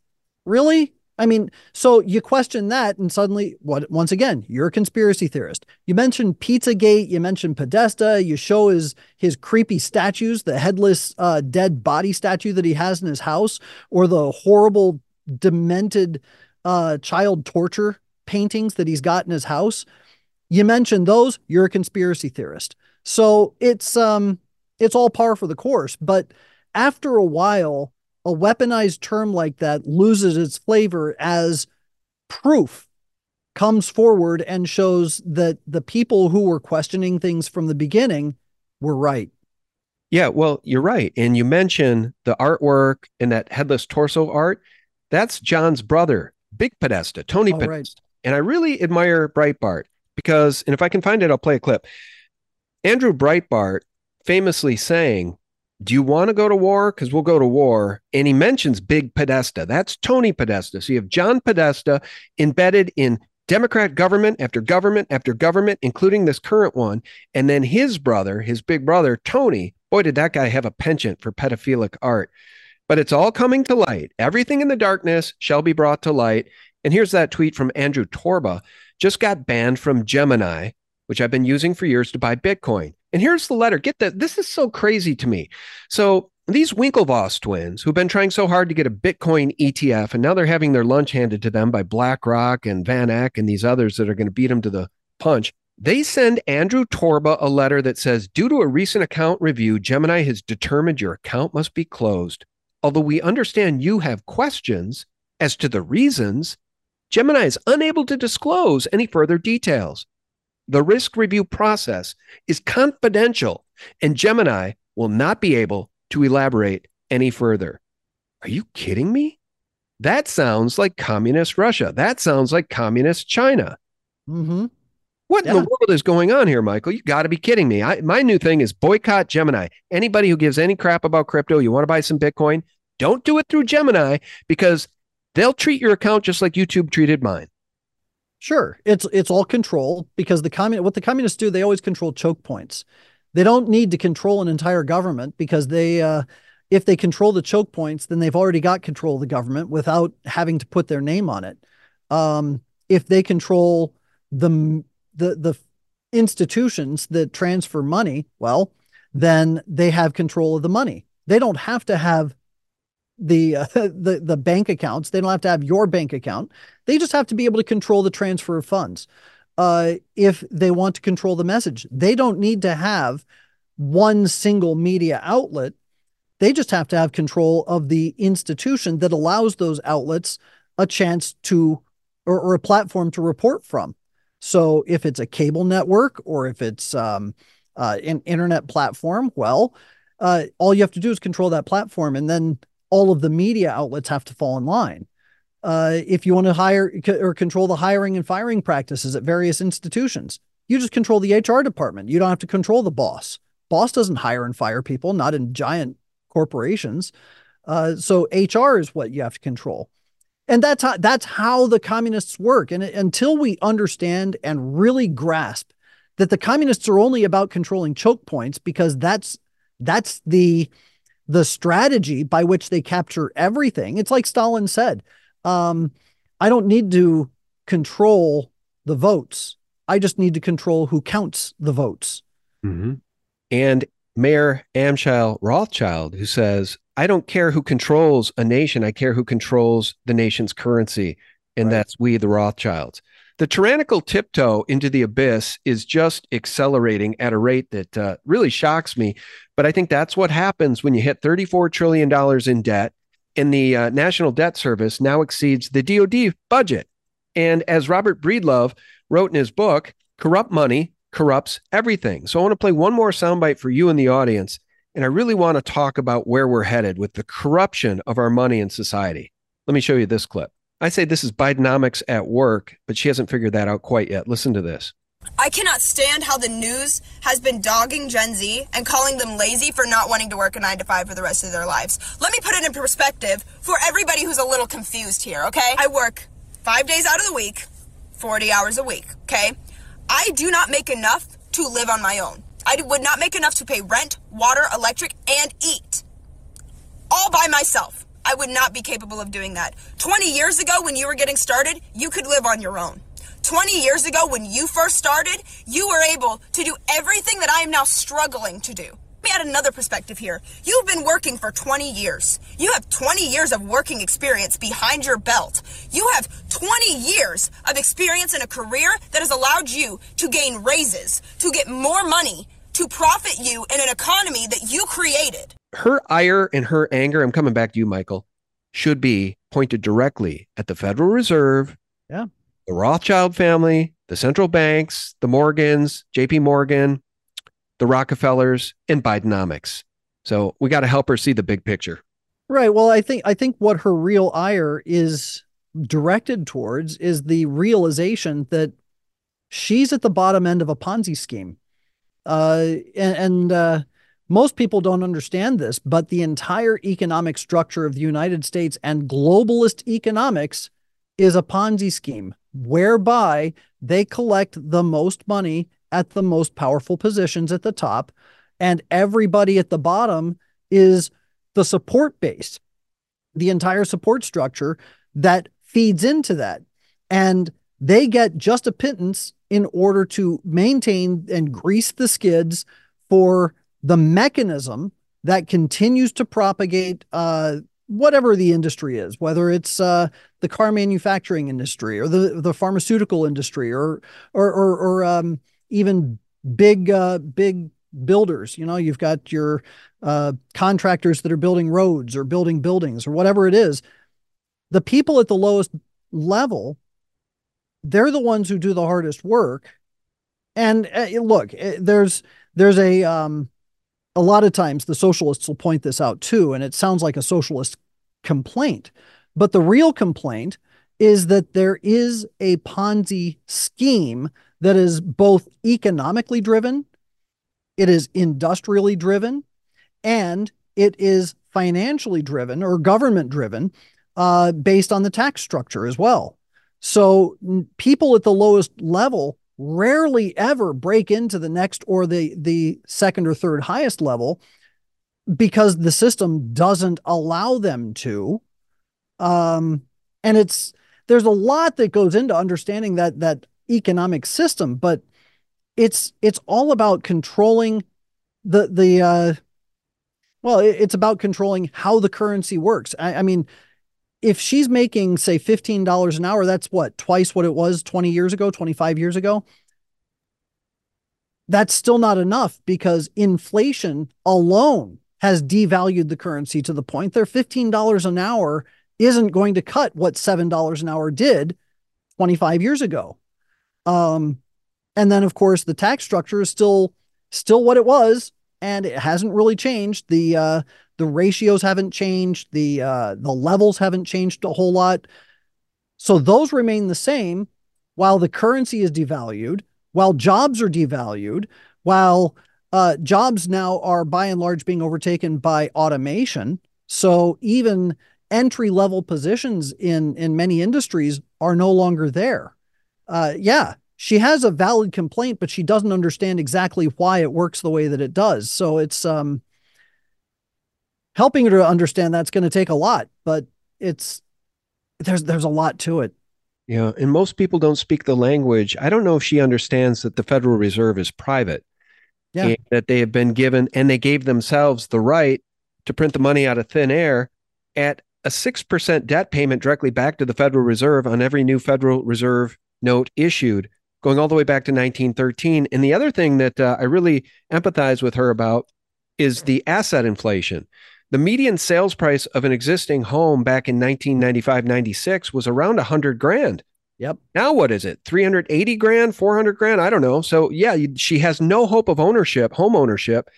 Really? I mean, so you question that, and suddenly, what? Once again, you're a conspiracy theorist. You mentioned Pizzagate, you mentioned Podesta, you show his creepy statues, the headless dead body statue that he has in his house, or the horrible, demented child torture paintings that he's got in his house. You mention those, you're a conspiracy theorist. So it's all par for the course. But after a while, a weaponized term like that loses its flavor as proof comes forward and shows that the people who were questioning things from the beginning were right. Yeah, well, you're right. And you mentioned the artwork and that headless torso art. That's John's brother, Big Podesta, Tony Podesta. Right. And I really admire Breitbart because, and if I can find it, I'll play a clip. Andrew Breitbart famously saying, do you want to go to war? Because we'll go to war. And he mentions Big Podesta. That's Tony Podesta. So you have John Podesta embedded in Democrat government after government after government, including this current one. And then his brother, his big brother, Tony, boy, did that guy have a penchant for pedophilic art. But it's all coming to light. Everything in the darkness shall be brought to light. And here's that tweet from Andrew Torba. Just got banned from Gemini, which I've been using for years to buy Bitcoin. And here's the letter. Get that. This is so crazy to me. So these Winklevoss twins who've been trying so hard to get a Bitcoin ETF, and now they're having their lunch handed to them by BlackRock and Van Eck and these others that are going to beat them to the punch. They send Andrew Torba a letter that says, due to a recent account review, Gemini has determined your account must be closed. Although we understand you have questions as to the reasons, Gemini is unable to disclose any further details. The risk review process is confidential, and Gemini will not be able to elaborate any further. Are you kidding me? That sounds like communist Russia. That sounds like communist China. Mm-hmm. What in the world is going on here, Michael? You got to be kidding me. My new thing is boycott Gemini. Anybody who gives any crap about crypto, you want to buy some Bitcoin, don't do it through Gemini because they'll treat your account just like YouTube treated mine. Sure. It's all control because what the communists do, they always control choke points. They don't need to control an entire government because they if they control the choke points, then they've already got control of the government without having to put their name on it. If they control the institutions that transfer money, well, then they have control of the money. They don't have to have the bank accounts. They don't have to have your bank account. They just have to be able to control the transfer of funds. If they want to control the message, they don't need to have one single media outlet. They just have to have control of the institution that allows those outlets a chance to, or a platform to report from. So if it's a cable network or if it's an internet platform, well, all you have to do is control that platform, and then all of the media outlets have to fall in line. If you want to hire or control the hiring and firing practices at various institutions, you just control the HR department. You don't have to control the boss. Boss doesn't hire and fire people, not in giant corporations. So HR is what you have to control. And that's how the communists work. And until we understand and really grasp that the communists are only about controlling choke points, because that's the strategy by which they capture everything. It's like Stalin said, I don't need to control the votes. I just need to control who counts the votes. Mm-hmm. And Mayor Amschel Rothschild, who says, I don't care who controls a nation. I care who controls the nation's currency. And that's we, the Rothschilds. The tyrannical tiptoe into the abyss is just accelerating at a rate that really shocks me. But I think that's what happens when you hit $34 trillion in debt, and the National Debt Service now exceeds the DOD budget. And as Robert Breedlove wrote in his book, corrupt money corrupts everything. So I want to play one more soundbite for you in the audience. And I really want to talk about where we're headed with the corruption of our money in society. Let me show you this clip. I say this is Bidenomics at work, but she hasn't figured that out quite yet. Listen to this. I cannot stand how the news has been dogging Gen Z and calling them lazy for not wanting to work a 9-to-5 for the rest of their lives. Let me put it in perspective for everybody who's a little confused here, okay? I work 5 days out of the week, 40 hours a week, okay? I do not make enough to live on my own. I would not make enough to pay rent, water, electric, and eat. All by myself. I would not be capable of doing that. 20 years ago, when you were getting started, you could live on your own. 20 years ago, when you first started, you were able to do everything that I am now struggling to do. Let me add another perspective here. You've been working for 20 years. You have 20 years of working experience behind your belt. You have 20 years of experience in a career that has allowed you to gain raises, to get more money, to profit you in an economy that you created. Her ire and her anger, I'm coming back to you, Michael, should be pointed directly at the Federal Reserve, the Rothschild family, the central banks, the Morgans, JP Morgan, the Rockefellers, and Bidenomics. So we got to help her see the big picture. Right. Well, I think what her real ire is directed towards is the realization that she's at the bottom end of a Ponzi scheme. Most people don't understand this, but the entire economic structure of the United States and globalist economics is a Ponzi scheme, whereby they collect the most money at the most powerful positions at the top, and everybody at the bottom is the support base, the entire support structure that feeds into that. And they get just a pittance in order to maintain and grease the skids for the mechanism that continues to propagate whatever the industry is, whether it's the car manufacturing industry or the pharmaceutical industry or even big builders. You know, you've got your contractors that are building roads or building buildings or whatever it is. The people at the lowest level, they're the ones who do the hardest work. And look, there's a lot of times the socialists will point this out too, and it sounds like a socialist complaint. But the real complaint is that there is a Ponzi scheme that is both economically driven, it is industrially driven, and it is financially driven or government driven based on the tax structure as well. So people at the lowest level rarely ever break into the next or the second or third highest level because the system doesn't allow them to. And there's a lot that goes into understanding that economic system, but it's all about controlling it's about controlling how the currency works. I mean, if she's making, say, $15 an hour, that's what, twice what it was 20 years ago, 25 years ago. That's still not enough because inflation alone has devalued the currency to the point that $15 an hour isn't going to cut what $7 an hour did 25 years ago. And then, of course, the tax structure is still what it was, and it hasn't really changed. The ratios haven't changed. The levels haven't changed a whole lot. So those remain the same while the currency is devalued, while jobs are devalued, while jobs now are by and large being overtaken by automation. So even entry-level positions in many industries are no longer there. She has a valid complaint, but she doesn't understand exactly why it works the way that it does. So it's... helping her to understand that's going to take a lot, but there's a lot to it. Yeah, and most people don't speak the language. I don't know if she understands that the Federal Reserve is private. yeah. that they have been given, and they gave themselves the right to print the money out of thin air at a 6% debt payment directly back to the Federal Reserve on every new Federal Reserve note issued, going all the way back to 1913. And the other thing that I really empathize with her about is the asset inflation. The median sales price of an existing home back in 1995-96 was around $100,000. Yep. Now what is it? $380,000, $400,000? I don't know. So yeah, she has no hope of ownership, home ownership,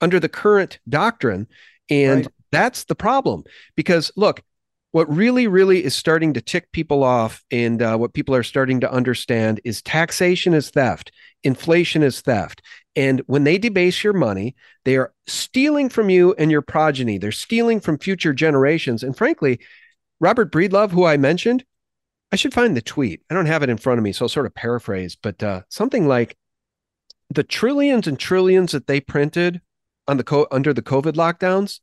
under the current doctrine. And right. that's the problem, because look, what really, really is starting to tick people off, and what people are starting to understand, is taxation is theft, inflation is theft. And when they debase your money, they are stealing from you and your progeny. They're stealing from future generations. And frankly, Robert Breedlove, who I mentioned, I should find the tweet. I don't have it in front of me, so I'll sort of paraphrase, but something like, the trillions and trillions that they printed on the under the COVID lockdowns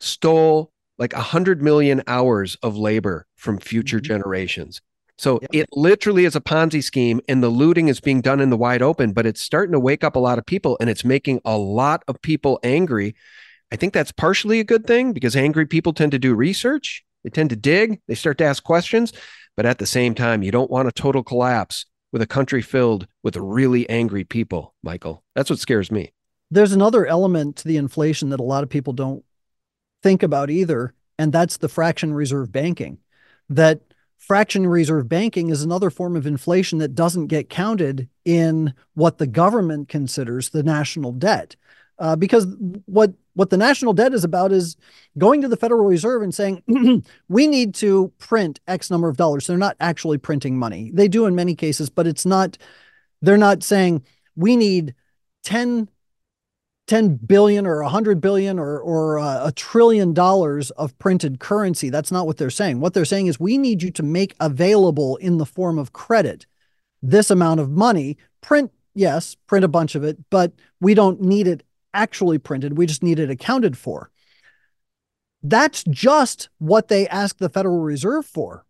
stole like 100 million hours of labor from future generations. So it literally is a Ponzi scheme, and the looting is being done in the wide open, but it's starting to wake up a lot of people, and it's making a lot of people angry. I think that's partially a good thing, because angry people tend to do research. They tend to dig. They start to ask questions. But at the same time, you don't want a total collapse with a country filled with really angry people, Michael. That's what scares me. There's another element to the inflation that a lot of people don't think about either, and that's the fractional reserve banking. That fractional reserve banking is another form of inflation that doesn't get counted in what the government considers the national debt, because what the national debt is about is going to the Federal Reserve and saying, we need to print X number of dollars. They're not actually printing money. They do in many cases, but it's not, they're not saying we need 10 billion or 100 billion or $1 trillion of printed currency. That's not what they're saying. What they're saying is, we need you to make available in the form of credit this amount of money. Print, yes, print a bunch of it, but we don't need it actually printed. We just need it accounted for. That's just what they ask the Federal Reserve for.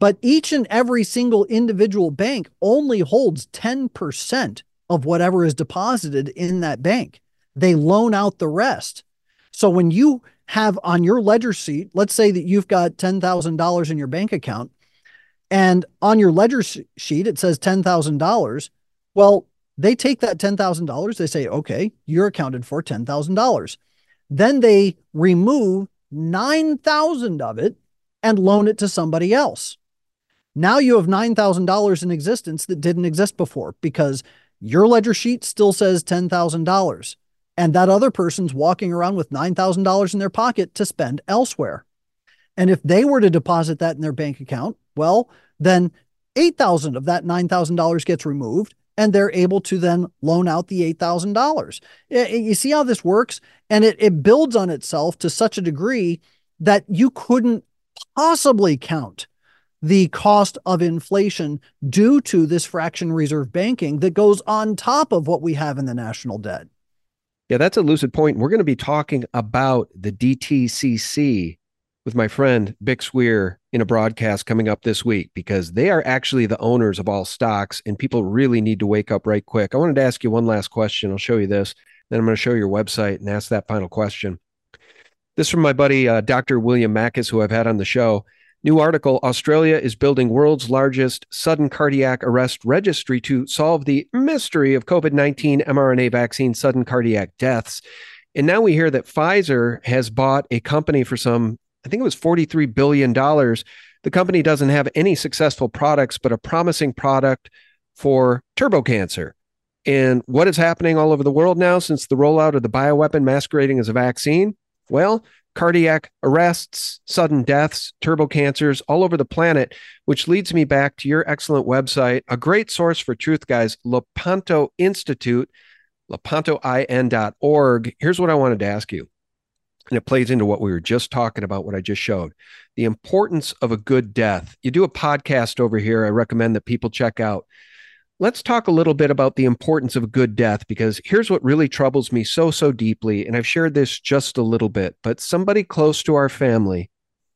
But each and every single individual bank only holds 10% of whatever is deposited in that bank. They loan out the rest. So when you have on your ledger sheet, let's say that you've got $10,000 in your bank account, and on your ledger sheet, it says $10,000. Well, they take that $10,000. They say, okay, you're accounted for $10,000. Then they remove $9,000 of it and loan it to somebody else. Now you have $9,000 in existence that didn't exist before, because your ledger sheet still says $10,000. And that other person's walking around with $9,000 in their pocket to spend elsewhere. And if they were to deposit that in their bank account, well, then $8,000 of that $9,000 gets removed, and they're able to then loan out the $8,000. You see how this works? And it builds on itself to such a degree that you couldn't possibly count the cost of inflation due to this fractional reserve banking that goes on top of what we have in the national debt. Yeah, that's a lucid point. We're going to be talking about the DTCC with my friend Bick Swear in a broadcast coming up this week, because they are actually the owners of all stocks, and people really need to wake up right quick. I wanted to ask you one last question. I'll show you this, then I'm going to show your website and ask that final question. This from my buddy, Dr. William Mackis, who I've had on the show. New article, Australia is building world's largest sudden cardiac arrest registry to solve the mystery of COVID-19 mRNA vaccine sudden cardiac deaths. And now we hear that Pfizer has bought a company for some, I think it was $43 billion. The company doesn't have any successful products, but a promising product for turbo cancer. And what is happening all over the world now since the rollout of the bioweapon masquerading as a vaccine? Well, cardiac arrests, sudden deaths, turbo cancers all over the planet, which leads me back to your excellent website, a great source for truth, guys, Lepanto Institute, lepantoin.org. Here's what I wanted to ask you, and it plays into what we were just talking about, what I just showed, the importance of a good death. You do a podcast over here I recommend that people check out. Let's talk a little bit about the importance of a good death, because here's what really troubles me so deeply. And I've shared this just a little bit, but somebody close to our family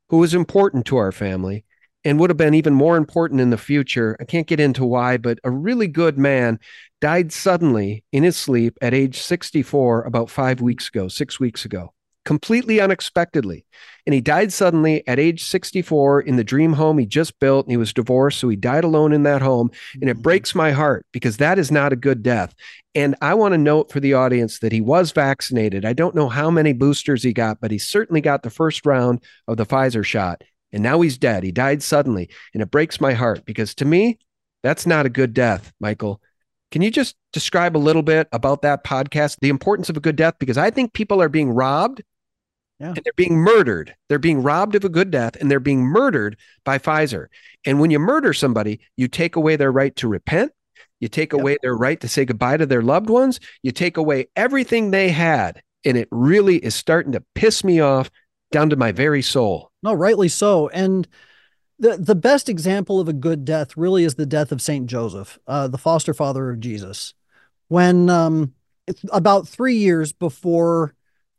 who is important to our family and would have been even more important in the future. I can't get into why, but a really good man died suddenly in his sleep at age 64 about 5 weeks ago, 6 weeks ago, completely unexpectedly. And he died suddenly at age 64 in the dream home he just built, and he was divorced, so he died alone in that home. And it breaks my heart because that is not a good death. And I want to note for the audience that he was vaccinated. I don't know how many boosters he got, but he certainly got the first round of the Pfizer shot. And now he's dead. He died suddenly. And it breaks my heart because to me, that's not a good death, Michael. Can you just describe a little bit about that podcast, the importance of a good death? Because I think people are being robbed. Yeah. And they're being murdered. They're being robbed of a good death, and they're being murdered by Pfizer. And when you murder somebody, you take away their right to repent. You take away their right to say goodbye to their loved ones. You take away everything they had. And it really is starting to piss me off down to my very soul. No, rightly so. And the best example of a good death really is the death of St. Joseph, the foster father of Jesus. When it's about 3 years before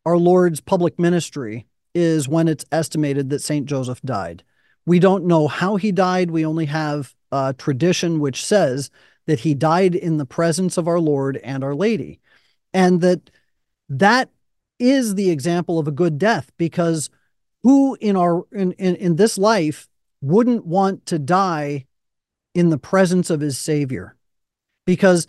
our Lord's public ministry is when it's estimated that St. Joseph died. We don't know how he died. We only have a tradition which says that he died in the presence of our Lord and our Lady. And that is the example of a good death, because who in this life wouldn't want to die in the presence of his Savior? Because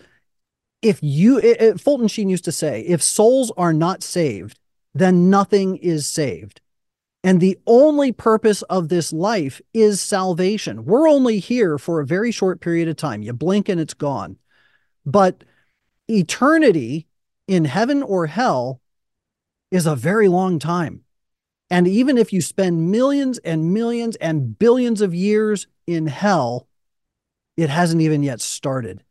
Fulton Sheen used to say, if souls are not saved, then nothing is saved. And the only purpose of this life is salvation. We're only here for a very short period of time. You blink and it's gone. But eternity in heaven or hell is a very long time. And even if you spend millions and millions and billions of years in hell, it hasn't even yet started.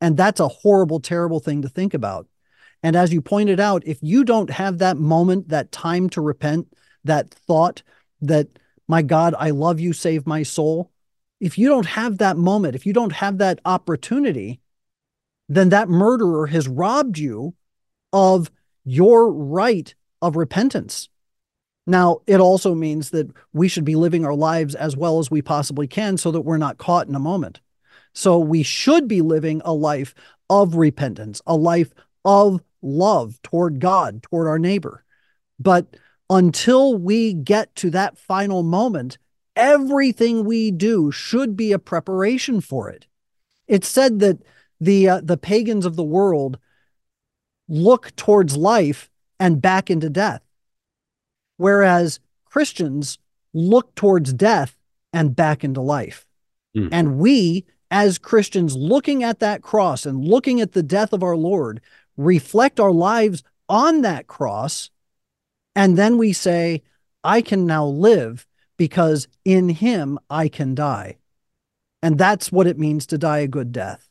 And that's a horrible, terrible thing to think about. And as you pointed out, if you don't have that moment, that time to repent, that thought that, my God, I love you, save my soul. If you don't have that moment, if you don't have that opportunity, then that murderer has robbed you of your right of repentance. Now, it also means that we should be living our lives as well as we possibly can so that we're not caught in a moment. So we should be living a life of repentance, a life of love toward God, toward our neighbor. But until we get to that final moment, everything we do should be a preparation for it. It's said that the pagans of the world look towards life and back into death, whereas Christians look towards death and back into life. Mm. And we, as Christians, looking at that cross and looking at the death of our Lord, reflect our lives on that cross, and then we say, I can now live because in him I can die. And that's what it means to die a good death.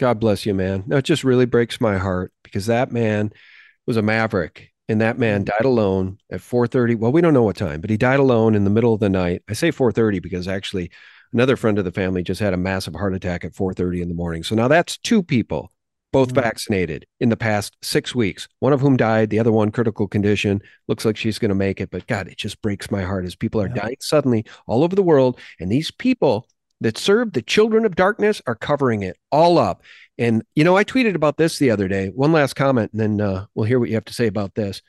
God bless you, man. No, it just really breaks my heart because that man was a maverick, and that man died alone at 4:30. Well, we don't know what time, but he died alone in the middle of the night. I say 4:30 because actually another friend of the family just had a massive heart attack at 4:30 in the morning. So now that's two people, both vaccinated in the past 6 weeks, one of whom died, the other one critical condition. Looks like she's going to make it, but God, it just breaks my heart as people are dying suddenly all over the world. And these people that serve the children of darkness are covering it all up. And, you know, I tweeted about this the other day. One last comment, and then we'll hear what you have to say about this.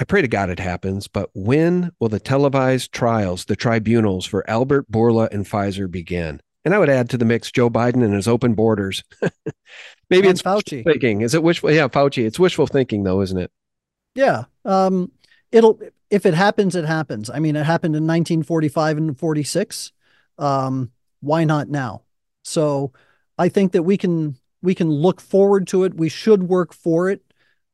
I pray to God it happens, but when will the televised trials, the tribunals for Albert Bourla and Pfizer begin? And I would add to the mix Joe Biden and his open borders. Maybe it's Fauci thinking. Is it wishful? Yeah, Fauci. It's wishful thinking, though, isn't it? Yeah. If it happens, it happens. I mean, it happened in 1945 and 46. Why not now? So I think that we can look forward to it. We should work for it.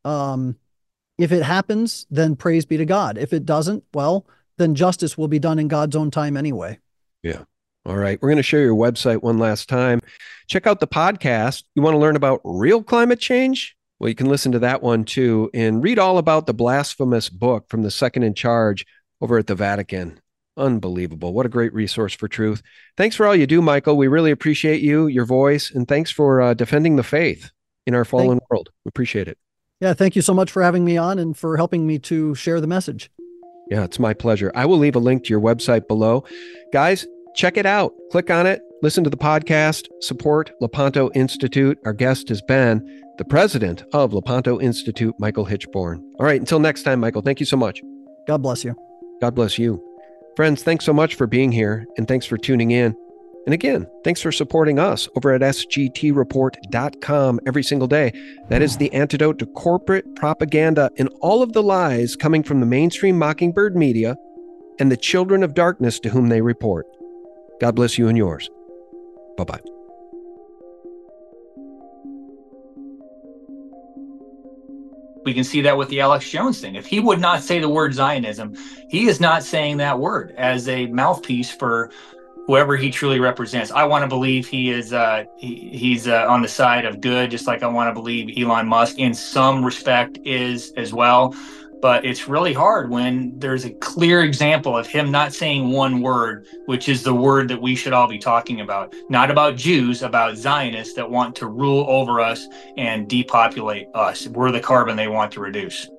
If it happens, then praise be to God. If it doesn't, well, then justice will be done in God's own time anyway. Yeah. All right. We're going to share your website one last time. Check out the podcast. You want to learn about real climate change? Well, you can listen to that one too, and read all about the blasphemous book from the second in charge over at the Vatican. Unbelievable. What a great resource for truth. Thanks for all you do, Michael. We really appreciate you, your voice, and thanks for defending the faith in our fallen world. We appreciate it. Yeah, thank you so much for having me on and for helping me to share the message. Yeah, it's my pleasure. I will leave a link to your website below. Guys, check it out. Click on it. Listen to the podcast. Support Lepanto Institute. Our guest has been the president of Lepanto Institute, Michael Hichborn. All right. Until next time, Michael, thank you so much. God bless you. God bless you. Friends, thanks so much for being here, and thanks for tuning in. And again, thanks for supporting us over at sgtreport.com every single day. That is the antidote to corporate propaganda and all of the lies coming from the mainstream mockingbird media and the children of darkness to whom they report. God bless you and yours. Bye-bye. We can see that with the Alex Jones thing. If he would not say the word Zionism, he is not saying that word as a mouthpiece for whoever he truly represents. I want to believe he is he's on the side of good, just like I want to believe Elon Musk in some respect is as well. But it's really hard when there's a clear example of him not saying one word, which is the word that we should all be talking about. Not about Jews, about Zionists that want to rule over us and depopulate us. We're the carbon they want to reduce.